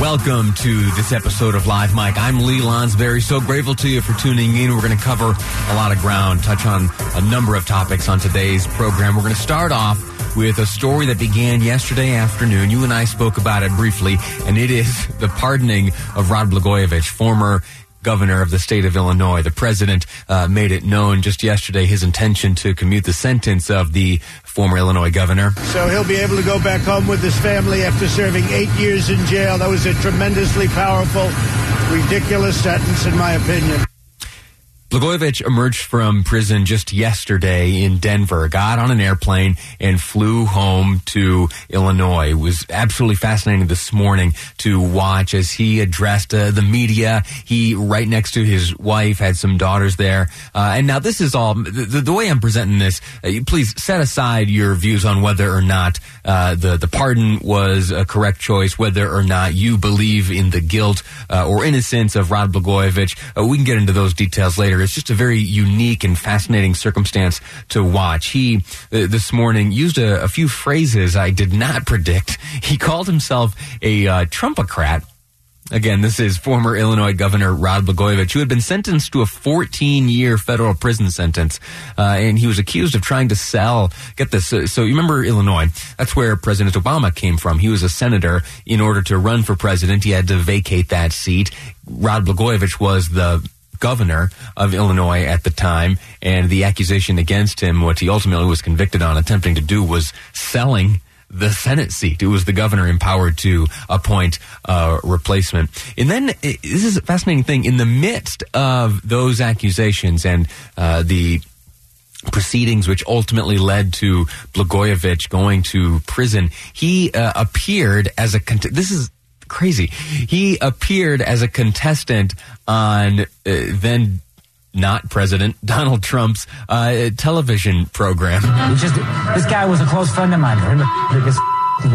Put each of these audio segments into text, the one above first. Welcome to this episode of Live Mike. I'm Lee Lonsberry. So grateful to you for tuning in. We're going to cover a lot of ground, touch on a number of topics on today's program. We're going to start off with a story that began yesterday afternoon. You and I spoke about it briefly, and it is the pardoning of Rod Blagojevich, former governor of the state of Illinois. The president made it known just yesterday his intention to commute the sentence of the former Illinois governor. So he'll be able to go back home with his family after serving 8 years in jail. That was a tremendously powerful, ridiculous sentence, in my opinion. Blagojevich emerged from prison just yesterday in Denver, got on an airplane, and flew home to Illinois. It was absolutely fascinating this morning to watch as he addressed the media. He, right next to his wife, had some daughters there. And now this is all, the way I'm presenting this, please set aside your views on whether or not the pardon was a correct choice, whether or not you believe in the guilt or innocence of Rod Blagojevich. We can get into those details later. It's just a very unique and fascinating circumstance to watch. He, this morning, used a few phrases I did not predict. He called himself a Trump-ocrat. Again, this is former Illinois Governor Rod Blagojevich, who had been sentenced to a 14-year federal prison sentence. And he was accused of trying to sell, get this, so you remember Illinois, that's where President Obama came from. He was a senator. In order to run for president, he had to vacate that seat. Rod Blagojevich was the governor of Illinois at the time, and the accusation against him, what he ultimately was convicted on attempting to do, was selling the Senate seat. It was the governor empowered to appoint a replacement. And then, this is a fascinating thing, in the midst of those accusations and the proceedings which ultimately led to Blagojevich going to prison, he appeared as a this is crazy. He appeared as a contestant on then not President Donald Trump's television program. This guy was a close friend of mine. This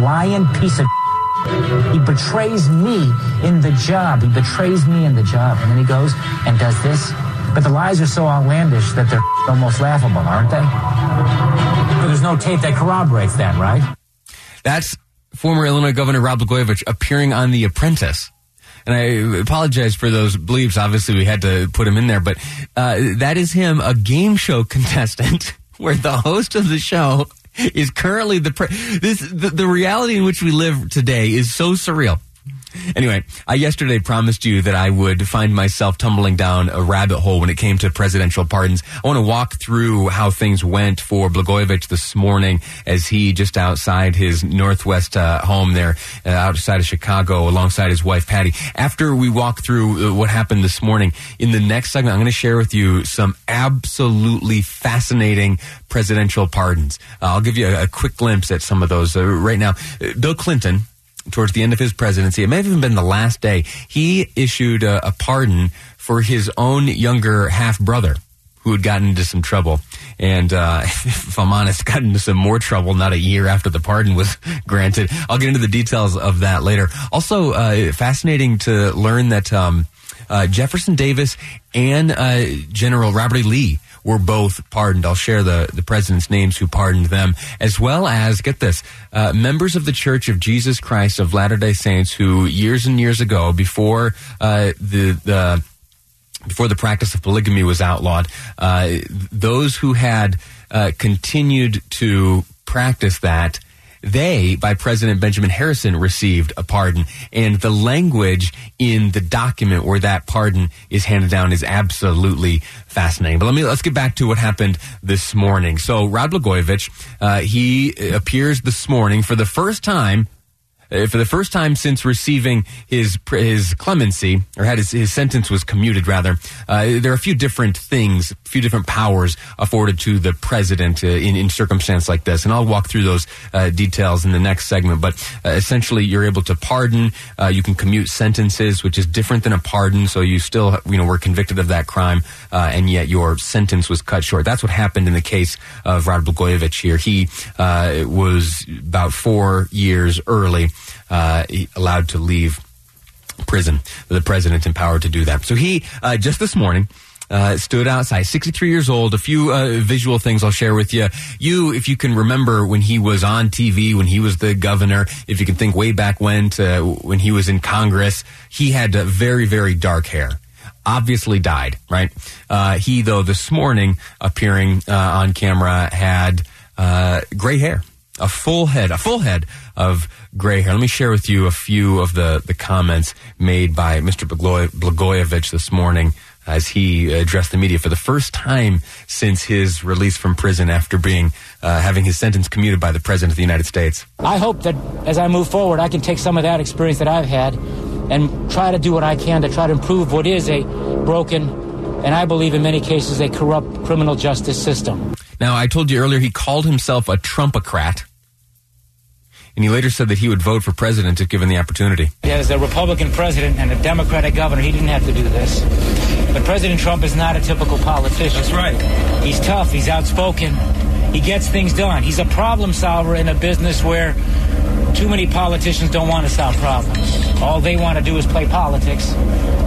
lying piece of he betrays me in the job. He betrays me in the job. And then he goes and does this. But the lies are so outlandish that they're almost laughable, aren't they? But there's no tape that corroborates that, right? That's former Illinois Governor Rod Blagojevich appearing on The Apprentice. And I apologize for those bleeps. Obviously, we had to put him in there. But that is him, a game show contestant, where the host of the show is currently the... the reality in which we live today is so surreal. Anyway, I yesterday promised you that I would find myself tumbling down a rabbit hole when it came to presidential pardons. I want to walk through how things went for Blagojevich this morning as he, just outside his Northwest home there, outside of Chicago, alongside his wife, Patty. After we walk through what happened this morning, in the next segment, I'm going to share with you some absolutely fascinating presidential pardons. I'll give you a quick glimpse at some of those right now. Bill Clinton, towards the end of his presidency, it may have even been the last day, he issued a pardon for his own younger half-brother who had gotten into some trouble. And if I'm honest, got into some more trouble not a year after the pardon was granted. I'll get into the details of that later. Also, fascinating to learn that Jefferson Davis and General Robert E. Lee were both pardoned. I'll share the president's names who pardoned them, as well as, get this, members of the Church of Jesus Christ of Latter-day Saints who years and years ago, before the practice of polygamy was outlawed, those who had continued to practice that, they, by President Benjamin Harrison, received a pardon. And the language in the document where that pardon is handed down is absolutely fascinating. But let's get back to what happened this morning. So Rod Blagojevich, he appears this morning for the first time for the first time since receiving his clemency, or had his sentence was commuted, rather. There are a few different things, a few different powers afforded to the president in circumstance like this. And I'll walk through those details in the next segment. But essentially, you're able to pardon. You can commute sentences, which is different than a pardon. So you still, were convicted of that crime, and yet your sentence was cut short. That's what happened in the case of Rod Blagojevich here. He was about 4 years early allowed to leave prison. The president's empowered to do that. So he, just this morning, stood outside, 63 years old. A few visual things I'll share with you. You, if you can remember when he was on TV, when he was the governor, if you can think way back when he was in Congress, he had very, very dark hair. Obviously dyed, right? He, though, this morning, appearing on camera, had gray hair. A full head of gray hair. Let me share with you a few of the comments made by Mr. Blagojevich this morning as he addressed the media for the first time since his release from prison after having his sentence commuted by the President of the United States. I hope that as I move forward, I can take some of that experience that I've had and try to do what I can to try to improve what is a broken, and I believe in many cases, a corrupt criminal justice system. Now, I told you earlier he called himself a Trump-ocrat, and he later said that he would vote for president if given the opportunity. As a Republican president and a Democratic governor, he didn't have to do this. But President Trump is not a typical politician. That's right. He's tough. He's outspoken. He gets things done. He's a problem solver in a business where too many politicians don't want to solve problems. All they want to do is play politics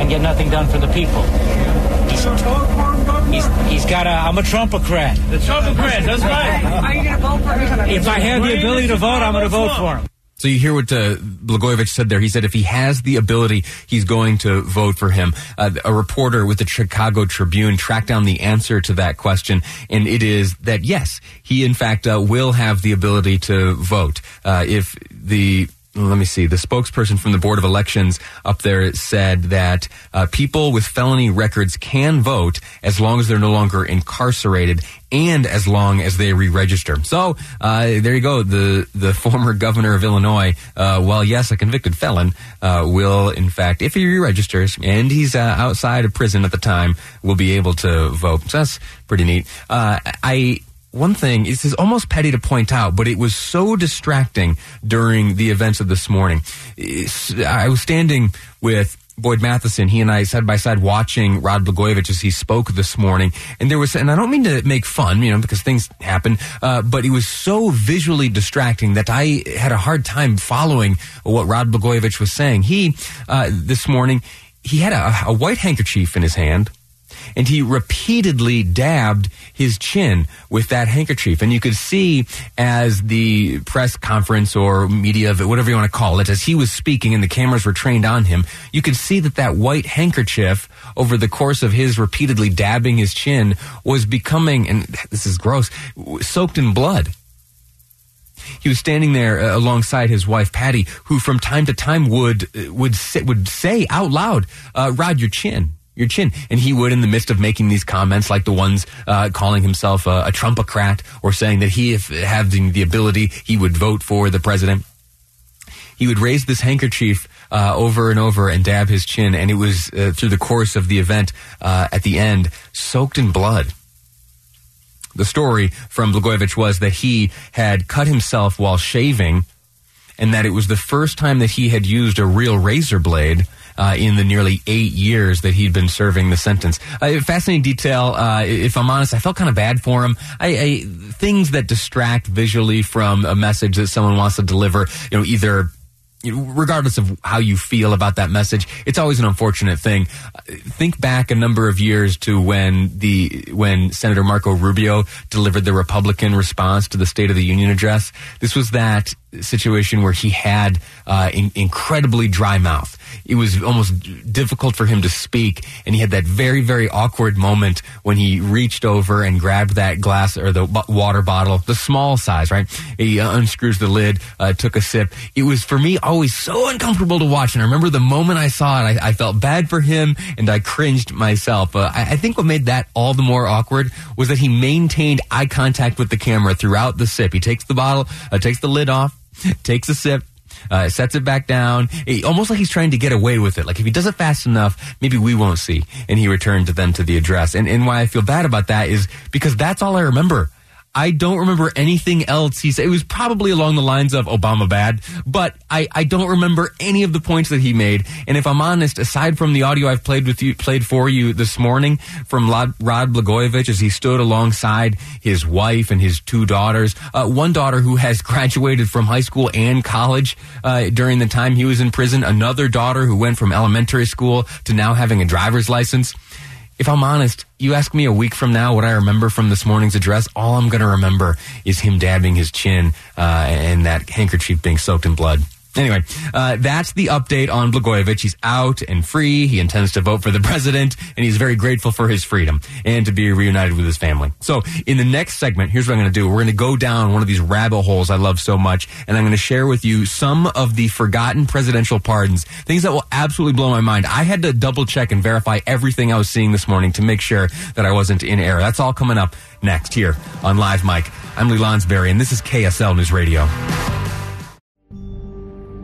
and get nothing done for the people. He's got a... I'm a Trump-ocrat. The Trump-ocrat, that's right. Are you going to vote for him? If I have the ability to vote, I'm going to vote for him. So you hear what Blagojevich said there. He said if he has the ability, he's going to vote for him. A reporter with the Chicago Tribune tracked down the answer to that question, and it is that, yes, he, in fact, will have the ability to vote. The spokesperson from the Board of Elections up there said that people with felony records can vote as long as they're no longer incarcerated and as long as they re-register. So there you go. The former governor of Illinois, while yes, a convicted felon, will in fact, if he re-registers and he's outside of prison at the time, will be able to vote. So that's pretty neat. One thing, this is almost petty to point out, but it was so distracting during the events of this morning. I was standing with Boyd Matheson. He and I side by side watching Rod Blagojevich as he spoke this morning. And there was, and I don't mean to make fun, because things happen, but it was so visually distracting that I had a hard time following what Rod Blagojevich was saying. He, this morning, he had a white handkerchief in his hand. And he repeatedly dabbed his chin with that handkerchief. And you could see as the press conference or media, whatever you want to call it, as he was speaking and the cameras were trained on him, you could see that white handkerchief over the course of his repeatedly dabbing his chin was becoming, and this is gross, soaked in blood. He was standing there alongside his wife, Patty, who from time to time would say out loud, "Rod, your chin. Your chin." And he would, in the midst of making these comments, like the ones calling himself a Trump-ocrat or saying that he, if having the ability, he would vote for the president. He would raise this handkerchief over and over and dab his chin. And it was through the course of the event at the end, soaked in blood. The story from Blagojevich was that he had cut himself while shaving and that it was the first time that he had used a real razor blade in the nearly 8 years that he'd been serving the sentence. Fascinating detail. If I'm honest, I felt kind of bad for him. I things that distract visually from a message that someone wants to deliver, either regardless of how you feel about that message, it's always an unfortunate thing. Think back a number of years to when Senator Marco Rubio delivered the Republican response to the State of the Union address. This was that situation where he had incredibly dry mouth. It was almost difficult for him to speak, and he had that very, very awkward moment when he reached over and grabbed that glass or the water bottle, the small size, right? He unscrews the lid, took a sip. It was, for me, always so uncomfortable to watch, and I remember the moment I saw it, I felt bad for him, and I cringed myself. I think what made that all the more awkward was that he maintained eye contact with the camera throughout the sip. He takes the bottle, takes the lid off, takes a sip, sets it back down. It, almost like he's trying to get away with it. Like if he does it fast enough, maybe we won't see. And he returned them to the address. And why I feel bad about that is because that's all I remember. I don't remember anything else he said. It was probably along the lines of Obama bad, but I don't remember any of the points that he made. And if I'm honest, aside from the audio I've played for you this morning from Rod Blagojevich as he stood alongside his wife and his two daughters, one daughter who has graduated from high school and college during the time he was in prison, another daughter who went from elementary school to now having a driver's license. If I'm honest, you ask me a week from now what I remember from this morning's address, all I'm going to remember is him dabbing his chin and that handkerchief being soaked in blood. Anyway, that's the update on Blagojevich. He's out and free. He intends to vote for the president, and he's very grateful for his freedom and to be reunited with his family. So in the next segment, here's what I'm going to do. We're going to go down one of these rabbit holes I love so much, and I'm going to share with you some of the forgotten presidential pardons, things that will absolutely blow my mind. I had to double check and verify everything I was seeing this morning to make sure that I wasn't in error. That's all coming up next here on Live Mike. I'm Lee Lonsberry, and this is KSL News Radio.